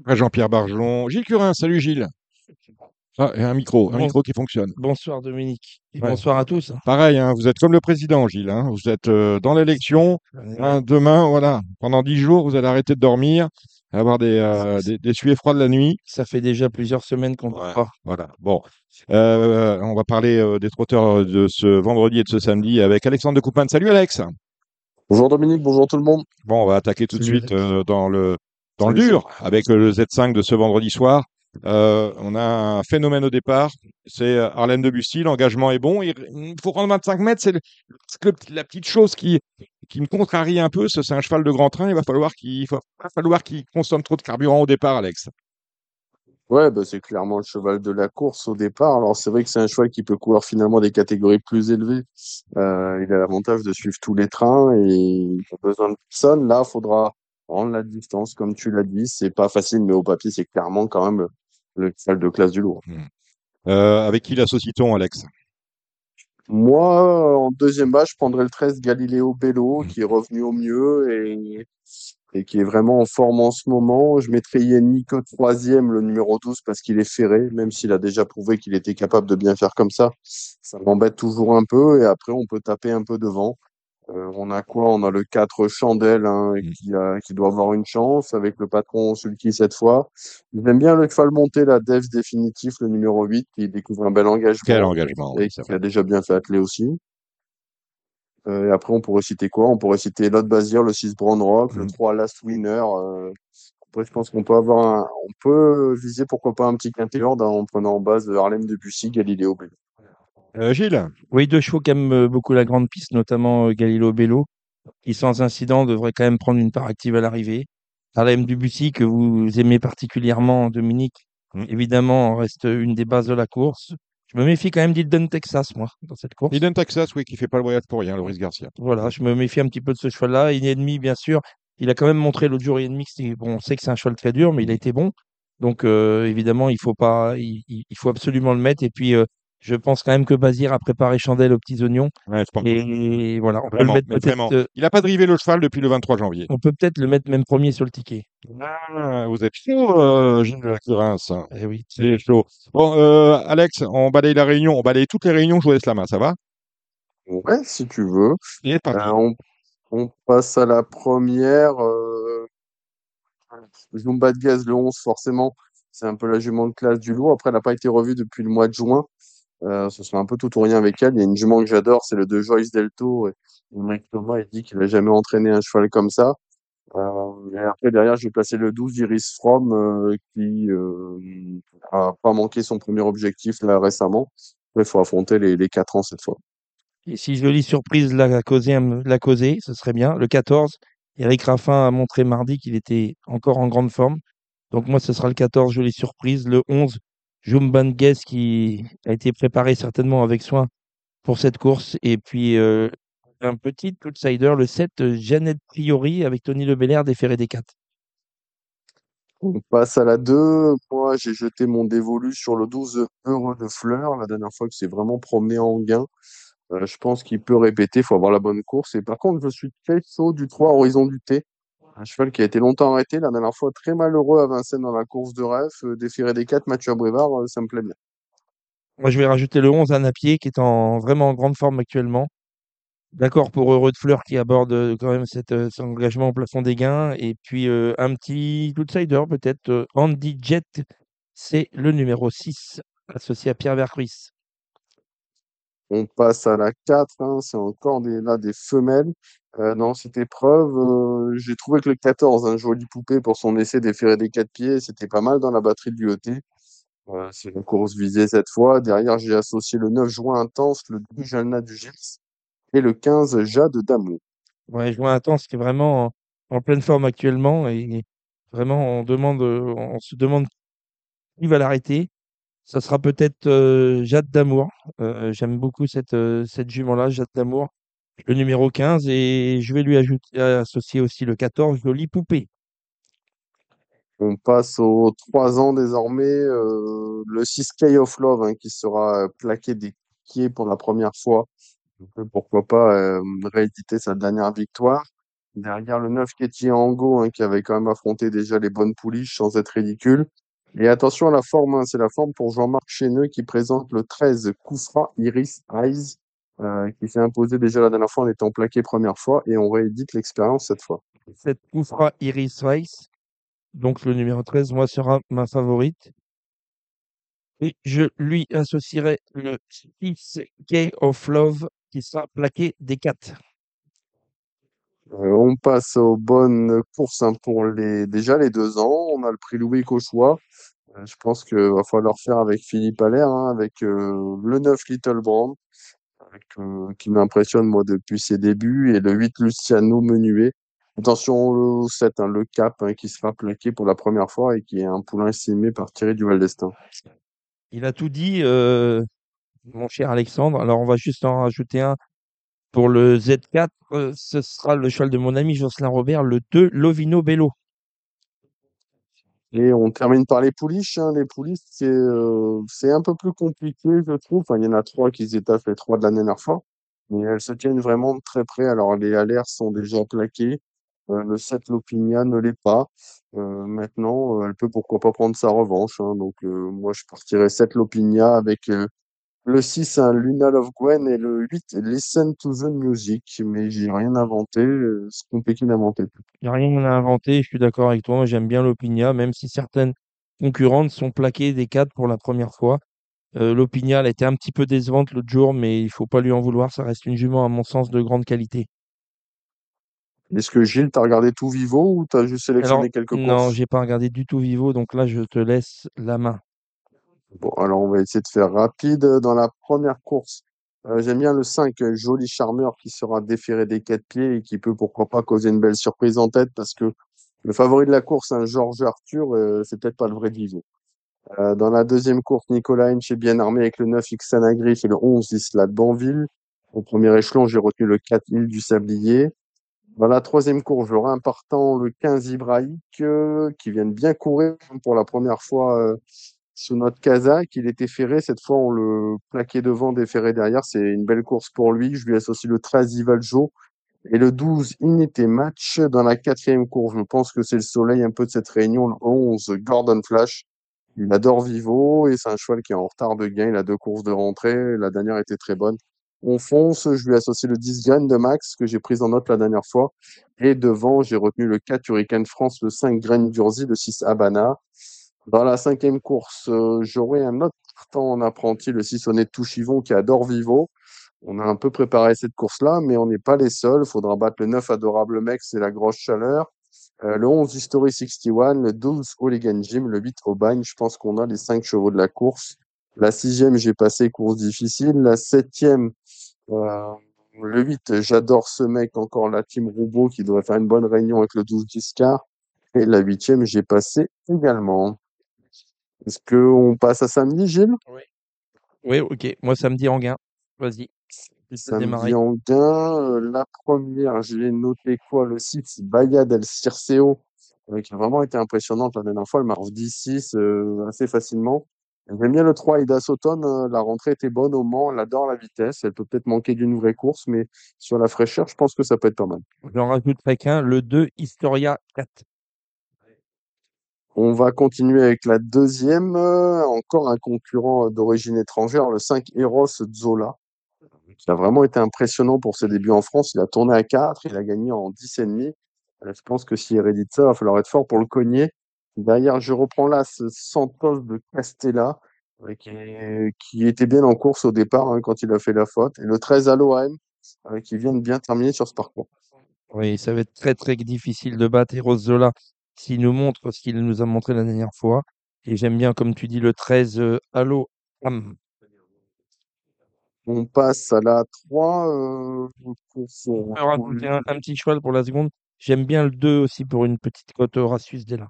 Après Jean-Pierre Barjon. Gilles Curens, salut Gilles. Ah, et un micro qui fonctionne. Bonsoir Dominique, et bonsoir à tous. Pareil, hein, vous êtes comme le président Gilles, hein, vous êtes dans l'élection, hein, demain, voilà, pendant 10 jours, vous allez arrêter de dormir, avoir des suées froides la nuit. Ça fait déjà plusieurs semaines qu'on ne dort pas. Voilà, bon, on va parler des trotteurs de ce vendredi et de ce samedi avec Alexandre Decoopman. Salut Alex. Bonjour Dominique, bonjour tout le monde. Bon, on va attaquer tout de suite dans le dur, avec le Z5 de ce vendredi soir. On a un phénomène au départ, c'est Harlem de Bussy, l'engagement est bon, il faut prendre 25 mètres, c'est la petite chose qui me contrarie un peu, c'est un cheval de grand train, il va falloir qu'il consomme trop de carburant au départ, Alex. Ouais, bah c'est clairement le cheval de la course au départ. Alors c'est vrai que c'est un cheval qui peut courir finalement des catégories plus élevées. Il a l'avantage de suivre tous les trains et il a besoin de personne. Là, il faudra prendre la distance, comme tu l'as dit, c'est pas facile, mais au papier, c'est clairement quand même le cheval de classe du lourd. Avec qui l'associe-t-on, Alex? Moi, en deuxième bas, je prendrais le 13 Galiléo Bello, qui est revenu au mieux et qui est vraiment en forme en ce moment. Je mettrais Yannick au troisième, le numéro 12, parce qu'il est ferré, même s'il a déjà prouvé qu'il était capable de bien faire comme ça. Ça m'embête toujours un peu, et après, on peut taper un peu devant. On a quoi? On a le 4 Chandelle, hein, qui doit avoir une chance avec le patron Sulky cette fois. J'aime bien le Falmonter, la Devs définitif, le numéro 8, qui découvre un bel engagement. Quel engagement? Et qui a déjà bien fait atteler aussi. Et après, on pourrait citer quoi? On pourrait citer L'Autre Bazir, le 6 Brown Rock, le 3 Last Winner. Après, je pense qu'on peut avoir on peut viser pourquoi pas un petit quintet en prenant en base Harlem de Bussy, Galiléo Bello. Gilles? Oui, deux chevaux qui aiment beaucoup la grande piste, notamment Galiléo Bello, qui sans incident devrait quand même prendre une part active à l'arrivée. Harlem de Bussy, que vous aimez particulièrement, Dominique, évidemment, reste une des bases de la course. Je me méfie quand même d'Iden Texas, moi, dans cette course. Iden Texas, oui, qui fait pas le voyage pour rien, Maurice Garcia. Voilà, je me méfie un petit peu de ce cheval-là. Il est demi, bien sûr. Il a quand même montré l'autre jour, bon, on sait que c'est un cheval très dur, mais il a été bon. Donc, évidemment, il faut absolument le mettre. Et puis, je pense quand même que Bazir a préparé Chandelle aux petits oignons. Ouais, et voilà, on peut le mettre peut-être. Il n'a pas drivé le cheval depuis le 23 janvier. On peut peut-être le mettre même premier sur le ticket. Ah, vous êtes chaud, Gilles Curens. Eh oui, c'est chaud. Bon, Alex, on balaye la réunion. On balaye toutes les réunions. Je vous laisse la main, ça va? Ouais, si tu veux. On passe à la première. Joumbangues, le 11, forcément. C'est un peu la jument de classe du lot. Après, elle n'a pas été revue depuis le mois de juin. Ce serait un peu tout ou rien avec elle. Il y a une jument que j'adore, c'est le De Joyce Delto. Et le mec Thomas, il dit qu'il n'a jamais entraîné un cheval comme ça. Et après, derrière, je vais placer le 12, Iris Fromm, qui n'a pas manqué son premier objectif là récemment. Il faut affronter les 4 ans cette fois. Et si jolie surprise l'a causé, ce serait bien. Le 14, Eric Raffin a montré mardi qu'il était encore en grande forme. Donc moi, ce sera le 14, jolie surprise. Le 11, Joumbangues, qui a été préparé certainement avec soin pour cette course. Et puis, un petit outsider, le 7, Jeannette Priori, avec Tony Le Belair, déféré des 4. On passe à la 2. Moi, j'ai jeté mon dévolu sur le 12, Heureux de Fleur. La dernière fois que c'est vraiment promené en gain. Je pense qu'il peut répéter. Il faut avoir la bonne course. Et par contre, je suis très chaud du 3, Horizon du T. Un cheval qui a été longtemps arrêté, la dernière fois très malheureux à Vincennes dans la course de rêve, déféré des 4, Mathieu Brevard, ça me plaît bien. Moi, je vais rajouter le 11 à Napier, qui est vraiment en grande forme actuellement. D'accord pour Heureux de Fleur, qui aborde quand même cet engagement au plafond des gains. Et puis, un petit outsider, peut-être, Andy Jet, c'est le numéro 6, associé à Pierre Vercruis. On passe à la 4, hein, c'est encore des femelles. Dans cette épreuve, j'ai trouvé que le 14, un joli poupée pour son essai déféré des 4 pieds, c'était pas mal dans la batterie du ET. C'est une course visée cette fois. Derrière, j'ai associé le 9 Joint Intense, le 2 Jeannette Priori et le 15 Jade d'Amour. Ouais, Joint Intense qui est vraiment en pleine forme actuellement et vraiment on se demande qui va l'arrêter. Ça sera peut-être Jade d'Amour. J'aime beaucoup cette jument-là, Jade d'Amour, le numéro 15. Et je vais lui associer aussi le 14, Jolie Poupée. On passe aux 3 ans désormais. Le 6 Kay of Love, hein, qui sera plaqué des pieds pour la première fois. Pourquoi pas rééditer sa dernière victoire. Derrière le 9 Ketty Ango, hein, qui avait quand même affronté déjà les bonnes pouliches sans être ridicule. Et attention à la forme, hein, c'est la forme pour Jean-Marc Chesneux qui présente le 13 Koufra Iris Eyes, qui s'est imposé déjà la dernière fois en étant plaqué première fois, et on réédite l'expérience cette fois. Cette Koufra Iris Eyes, donc le numéro 13, moi sera ma favorite. Et je lui associerai le 6 Gay of Love qui sera plaqué des 4. On passe aux bonnes courses, hein, pour les 2 ans. On a le prix Louis Cauchois. Je pense qu'il va falloir faire avec Philippe Allaire, hein, avec le 9 Little Brown, qui m'impressionne moi depuis ses débuts, et le 8 Luciano Menuet. Attention au 7, hein, le Cap, hein, qui sera plaqué pour la première fois et qui est un poulain estimé par Thierry Duval-Destin. Il a tout dit, mon cher Alexandre. Alors on va juste en rajouter un. Pour le Z4, ce sera le cheval de mon ami Jocelyn Robert, le 2, Lovino Bello. Et on termine par les pouliches. Hein. Les pouliches, c'est un peu plus compliqué, je trouve. Enfin, il y en a 3 qui s'étaffent, les 3 de la dernière fois. Mais elles se tiennent vraiment de très près. Alors, les Allaires sont déjà plaqués. Le 7, Lopinia, ne l'est pas. Maintenant, elle peut pourquoi pas prendre sa revanche. Hein. Donc, moi, je partirais 7, Lopinia, avec... le 6, hein, Luna Love Gwen, et le 8, Listen to the Music. Mais j'ai rien inventé, c'est compliqué d'inventer. Il n'y a rien à inventer, je suis d'accord avec toi. Moi, j'aime bien Lopinia, même si certaines concurrentes sont plaquées des 4 pour la première fois. Lopinia, elle était un petit peu décevante l'autre jour, mais il ne faut pas lui en vouloir. Ça reste une jument, à mon sens, de grande qualité. Est-ce que Gilles, tu as regardé tout vivo ou tu as juste sélectionné quelques courses? Non, je n'ai pas regardé du tout vivo, donc là, je te laisse la main. Bon, alors on va essayer de faire rapide. Dans la première course, j'aime bien le 5, Joli Charmeur, qui sera déféré des 4 pieds et qui peut pourquoi pas causer une belle surprise en tête, parce que le favori de la course, hein, Georges Arthur, c'est peut-être pas le vrai vivo. Dans la deuxième course, Nicolas Hench est bien armé avec le 9, Xanagriffe, et le 11, Isla de Banville. Au premier échelon, j'ai retenu le 4, Île du Sablier. Dans la troisième course, j'aurai un partant, le 15, Ibrahique, qui vient de bien courir pour la première fois sous notre Kazakh. Il était ferré, cette fois on le plaquait devant, déferré derrière, c'est une belle course pour lui. Je lui associe le 13 Ivaljo et le 12 Inité Match. Dans la quatrième course, je pense que c'est le soleil un peu de cette réunion, le 11 Gordon Flash. Il adore vivo et c'est un cheval qui est en retard de gain, il a 2 courses de rentrée, la dernière était très bonne. On fonce, je lui associe le 10 Graines de Max que j'ai prise en note la dernière fois, et devant j'ai retenu le 4 Hurricane France, le 5 Graines d'Urzi, le 6 Habana. Dans la cinquième course, j'aurai un autre partant en apprenti, le 6 Honnête Touchivon, qui adore vivo. On a un peu préparé cette course-là, mais on n'est pas les seuls. Il faudra battre le 9 Adorable Mec, c'est la grosse chaleur. Le 11 History 61, le 12 Oligan Jim, le 8 Aubagne. Je pense qu'on a les 5 chevaux de la course. La 6e, j'ai passé course difficile. La 7e, le 8, J'adore ce mec, encore la team Roubaud qui devrait faire une bonne réunion avec le 12 Giscard. Et la 8e, j'ai passé également. Est-ce qu'on passe à samedi, Gilles? Oui. Oui, ok. Moi, samedi en gain. Vas-y. Samedi en gain. La première, j'ai noté quoi? Le 6, Bahia del Circeo, qui a vraiment été impressionnante la dernière fois. Elle m'a redit 6 assez facilement. J'aime bien le 3, Ida Sauton. La rentrée était bonne au Mans. Elle adore la vitesse. Elle peut peut-être manquer d'une vraie course, mais sur la fraîcheur, je pense que ça peut être pas mal. J'en rajouterai qu'un. Le 2, Historia 4. On va continuer avec la deuxième, encore un concurrent d'origine étrangère, le 5 Eros Zola, qui a vraiment été impressionnant pour ses débuts en France. Il a tourné à 4, il a gagné en 10,5. Je pense que s'il hérédite ça, il va falloir être fort pour le cogner. Derrière, je reprends là ce Santos de Castella, qui était bien en course au départ, hein, quand il a fait la faute. Et le 13 à l'OM, qui vient de bien terminer sur ce parcours. Oui, ça va être très très difficile de battre Eros Zola, s'il nous montre ce qu'il nous a montré la dernière fois. Et j'aime bien, comme tu dis, le 13, Allo Am. On passe à la 3. On va rajouter un petit cheval pour la seconde. J'aime bien le 2 aussi pour une petite cote, Horatius Della.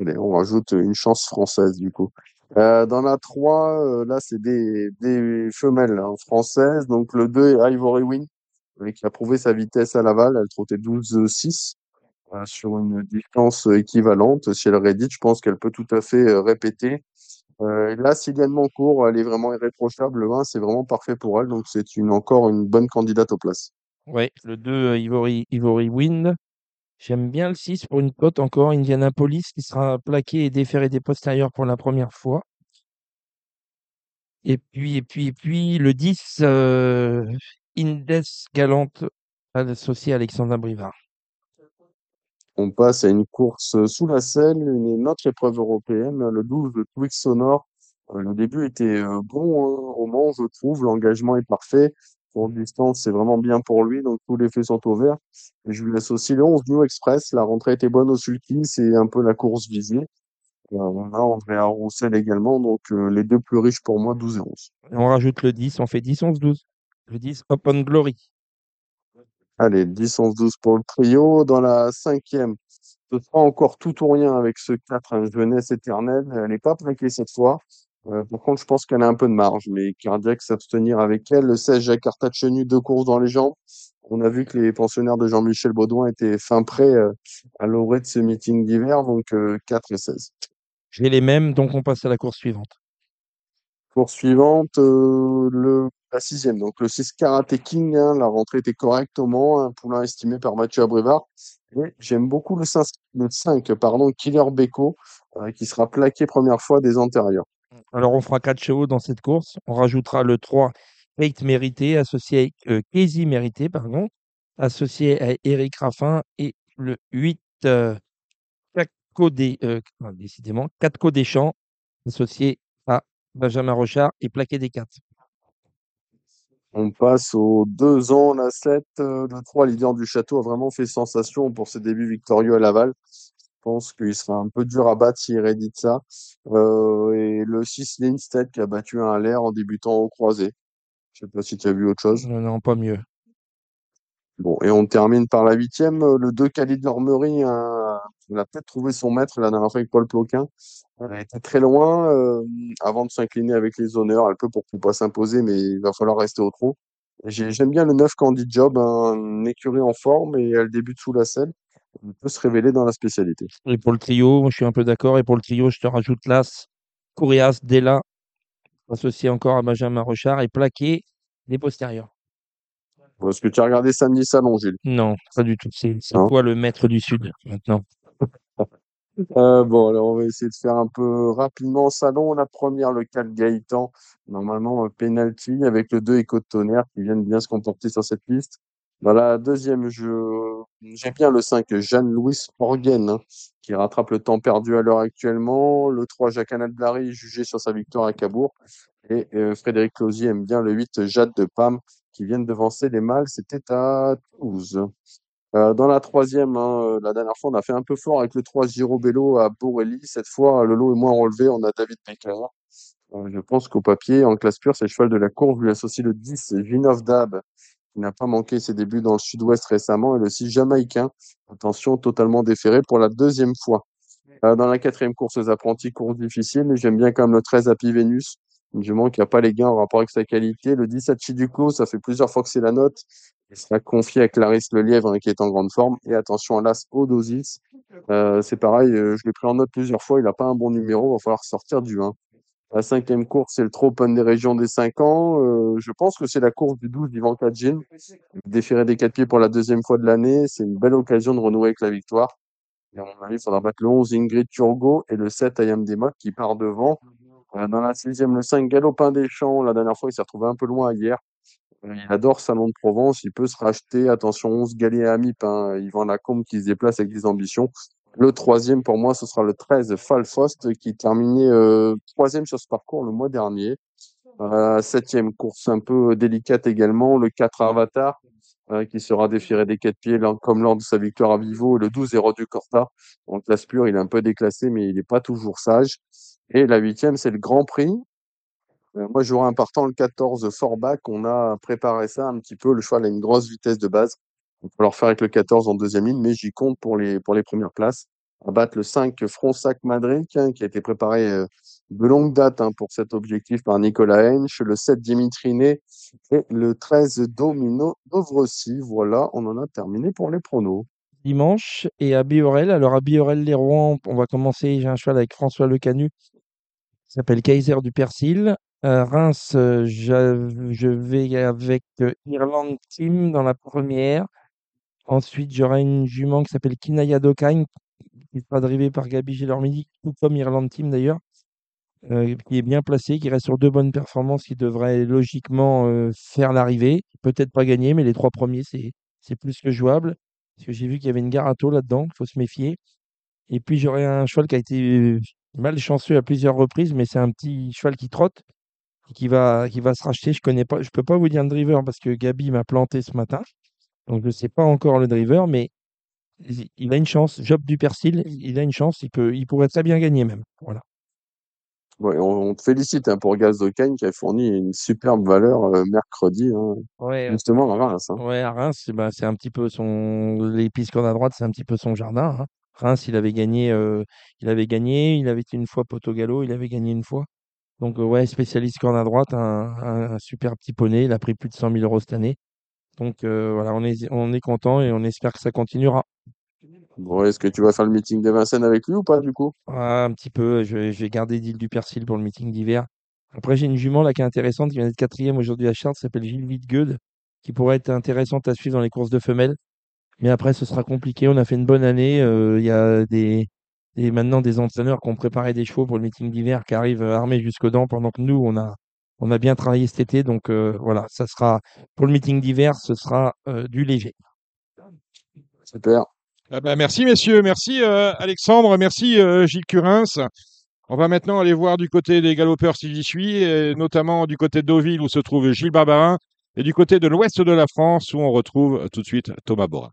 Allez, on rajoute une chance française, du coup. Dans la 3, là, c'est des femelles, hein, françaises. Donc, le 2 est Ivory Wing, qui a prouvé sa vitesse à Laval. Elle trottait 12,6. Sur une distance équivalente. Si elle réédite, je pense qu'elle peut tout à fait répéter. Là, Sylviane Moncourt, elle est vraiment irréprochable. Le 1, c'est vraiment parfait pour elle. Donc, c'est encore une bonne candidate aux places. Ouais, le 2, Ivory Wind. J'aime bien le 6 pour une cote encore. Indianapolis qui sera plaqué et déféré des postérieurs pour la première fois. Et puis le 10, Indes Galante associé à Alexandre Brevard. On passe à une course sous la selle, une autre épreuve européenne, le 12 de Twix Sonore. Le début était bon, hein, Roman, je trouve. L'engagement est parfait. Pour distance, c'est vraiment bien pour lui, donc tous les feux sont au vert. Et je lui associe le 11 New Express. La rentrée était bonne au Sulky, c'est un peu la course visée. On a André Roussel également, donc les deux plus riches pour moi, 12 et 11. Et on rajoute le 10, on fait 10, 11, 12. Le 10, Open Glory. Allez, 10, 11, 12 pour le trio. Dans la cinquième, ce sera encore tout ou rien avec ce 4, hein, Jeunesse Éternelle. Elle n'est pas plaquée cette fois. Par contre, je pense qu'elle a un peu de marge, mais Cardiaque s'abstenir avec elle. Le 16, Jacques Artachenu, 2 courses dans les jambes. On a vu que les pensionnaires de Jean-Michel Baudouin étaient fin prêts à l'orée de ce meeting d'hiver, donc 4 et 16. J'ai les mêmes, donc on passe à la course suivante. Course suivante, la sixième, donc le 6 Karate King. Hein, la rentrée était correcte au Mans, un poulain estimé par Mathieu Brevard. J'aime beaucoup le 5, Killer Beko, qui sera plaqué première fois des antérieurs. Alors, on fera 4 chevaux dans cette course. On rajoutera le 3, Kate Mérité, associé à Casey Mérité, pardon, associé à Eric Raffin, et le 8, Catco des Champs, associé à Benjamin Rochard et plaqué des 4. On passe aux 2 ans, la 7. Le 3, Leader du Château, a vraiment fait sensation pour ses débuts victorieux à Laval. Je pense qu'il sera un peu dur à battre s'il réédite ça. Et le 6 Lindstedt qui a battu un Allaire en débutant au croisé. Je ne sais pas si tu as vu autre chose. Non, pas mieux. Bon, et on termine par la 8e. Le 2 Khalid Lormery, il a peut-être trouvé son maître la dernière fois avec Paul Ploquin. Elle était très loin avant de s'incliner avec les honneurs. Elle peut pour ne pas s'imposer, mais il va falloir rester au trot. J'aime bien le 9 Candy Job, un écurie en forme, et elle débute sous la selle. On peut se révéler dans la spécialité. Et pour le trio, je suis un peu d'accord. Et pour le trio, je te rajoute l'As, Courias, Della, associé encore à Benjamin Rochard et plaqué des postérieurs. Est-ce que tu as regardé Samedi Salon, Gilles? Non, pas du tout. C'est toi le maître du Sud, maintenant. Bon, alors on va essayer de faire un peu rapidement. Salon, la première, le 4 Gaëtan, normalement penalty, avec le 2 Écho de Tonnerre qui viennent bien se comporter sur cette liste. Dans la deuxième, j'aime bien le 5, Jeanne-Louis Orguen, qui rattrape le temps perdu à l'heure actuellement. Le 3, Jacques Anadlari, jugé sur sa victoire à Cabourg. Et Frédéric Closier aime bien le 8, Jade de Pam, qui vient de devancer les mâles. C'était à 12. Dans la troisième, la dernière fois, on a fait un peu fort avec le 3, Giro Bello à Borelli. Cette fois, le lot est moins relevé. On a David Pécard. Je pense qu'au papier, en classe pure, c'est le cheval de la course. Je lui associe le 10, Vinov Dab, qui n'a pas manqué ses débuts dans le sud-ouest récemment, et le 6 Jamaïcain, attention, totalement déféré pour la deuxième fois. Dans la quatrième course aux apprentis, course difficile, mais j'aime bien quand même le 13 Happy Venus. Je manque, il n'y a pas les gains en rapport avec sa qualité. Le 10 Chiduco, ça fait plusieurs fois que c'est la note. Il sera confié à Clarisse Lelièvre, qui est en grande forme. Et attention à l'As Odosis. C'est pareil, je l'ai pris en note plusieurs fois, il n'a pas un bon numéro, il va falloir sortir du 1. La cinquième course, c'est le Trop Open des régions des 5 ans. Je pense que c'est la course du 12 d'Ivan Kadjin. Déféré des 4 pieds pour la deuxième fois de l'année. C'est une belle occasion de renouer avec la victoire. Et à mon avis, il faudra battre le 11 Ingrid Turgot et le 7 Ayam Demok qui part devant. Dans la sixième, le 5 Galopin des Champs. La dernière fois, il s'est retrouvé un peu loin hier. Il adore Salon de Provence. Il peut se racheter. Attention, 11 Galet à Amip. Yvan Lacombe qui se déplace avec des ambitions. Le troisième, pour moi, ce sera le 13, Falfost, qui terminait troisième sur ce parcours le mois dernier. Septième course un peu délicate également, le 4 Avatar, qui sera déféré des 4 pieds comme lors de sa victoire à Vivo. Le 12 Héros du Corta, en classe pure, il est un peu déclassé, mais il n'est pas toujours sage. Et la huitième, c'est le Grand Prix. Moi, j'aurai un partant le 14 Forback. On a préparé ça un petit peu. Le cheval a une grosse vitesse de base. On peut leur faire avec le 14 en deuxième ligne, mais j'y compte pour les premières places. On va battre le 5 Fronsac Madric, qui a été préparé de longue date pour cet objectif par Nicolas Hench, le 7 Dimitriné et le 13 Domino Dovrecy. Voilà, on en a terminé pour les pronos. Dimanche et à Biorel. Alors à Biorel, les Rouen, on va commencer. J'ai un cheval avec François Lecanu, qui s'appelle Kaiser du Persil. Reims, je vais avec Irlande Team dans la première. Ensuite, j'aurai une jument qui s'appelle Kinaya Dokane, qui sera drivée par Gabi Gélormidi, tout comme Irlande Team d'ailleurs, qui est bien placée, qui reste sur deux bonnes performances, qui devrait logiquement faire l'arrivée. Peut-être pas gagner, mais les trois premiers, c'est plus que jouable. Parce que j'ai vu qu'il y avait une Garato là-dedans, il faut se méfier. Et puis, j'aurai un cheval qui a été malchanceux à plusieurs reprises, mais c'est un petit cheval qui trotte, qui va se racheter. Je peux pas vous dire le driver parce que Gabi m'a planté ce matin. Donc, je sais pas encore le driver, mais il a une chance. Job du Persil, il a une chance. Il pourrait très bien gagner même. Voilà. Ouais, on te félicite pour Gaz de Cagne qui a fourni une superbe valeur mercredi, justement à Reims. Ouais, à Reims, c'est un petit peu les pistes qu'on a à droite, c'est un petit peu son jardin. Reims, il avait été une fois Pot-au-Galop, il avait gagné une fois. Donc, spécialiste corne à droite, un super petit poney. Il a pris plus de 100 000 euros cette année. Donc, voilà, on est content et on espère que ça continuera. Bon, est-ce que tu vas faire le meeting de Vincennes avec lui ou pas, du coup? Un petit peu. Je vais garder Dile du Persil pour le meeting d'hiver. Après, j'ai une jument là qui est intéressante, qui vient d'être 4e aujourd'hui à Chartres, qui s'appelle Gilles Wittgeud, qui pourrait être intéressante à suivre dans les courses de femelles. Mais après, ce sera compliqué. On a fait une bonne année. Il y a des entraîneurs qui ont préparé des chevaux pour le meeting d'hiver qui arrivent armés jusqu'aux dents pendant que nous, on a bien travaillé cet été. Donc voilà, ça sera pour le meeting d'hiver, ce sera du léger. Super. Merci messieurs, merci Alexandre, merci Gilles Curens. On va maintenant aller voir du côté des galopeurs si j'y suis, et notamment du côté de Deauville où se trouve Gilles Barbarin et du côté de l'ouest de la France où on retrouve tout de suite Thomas Borin.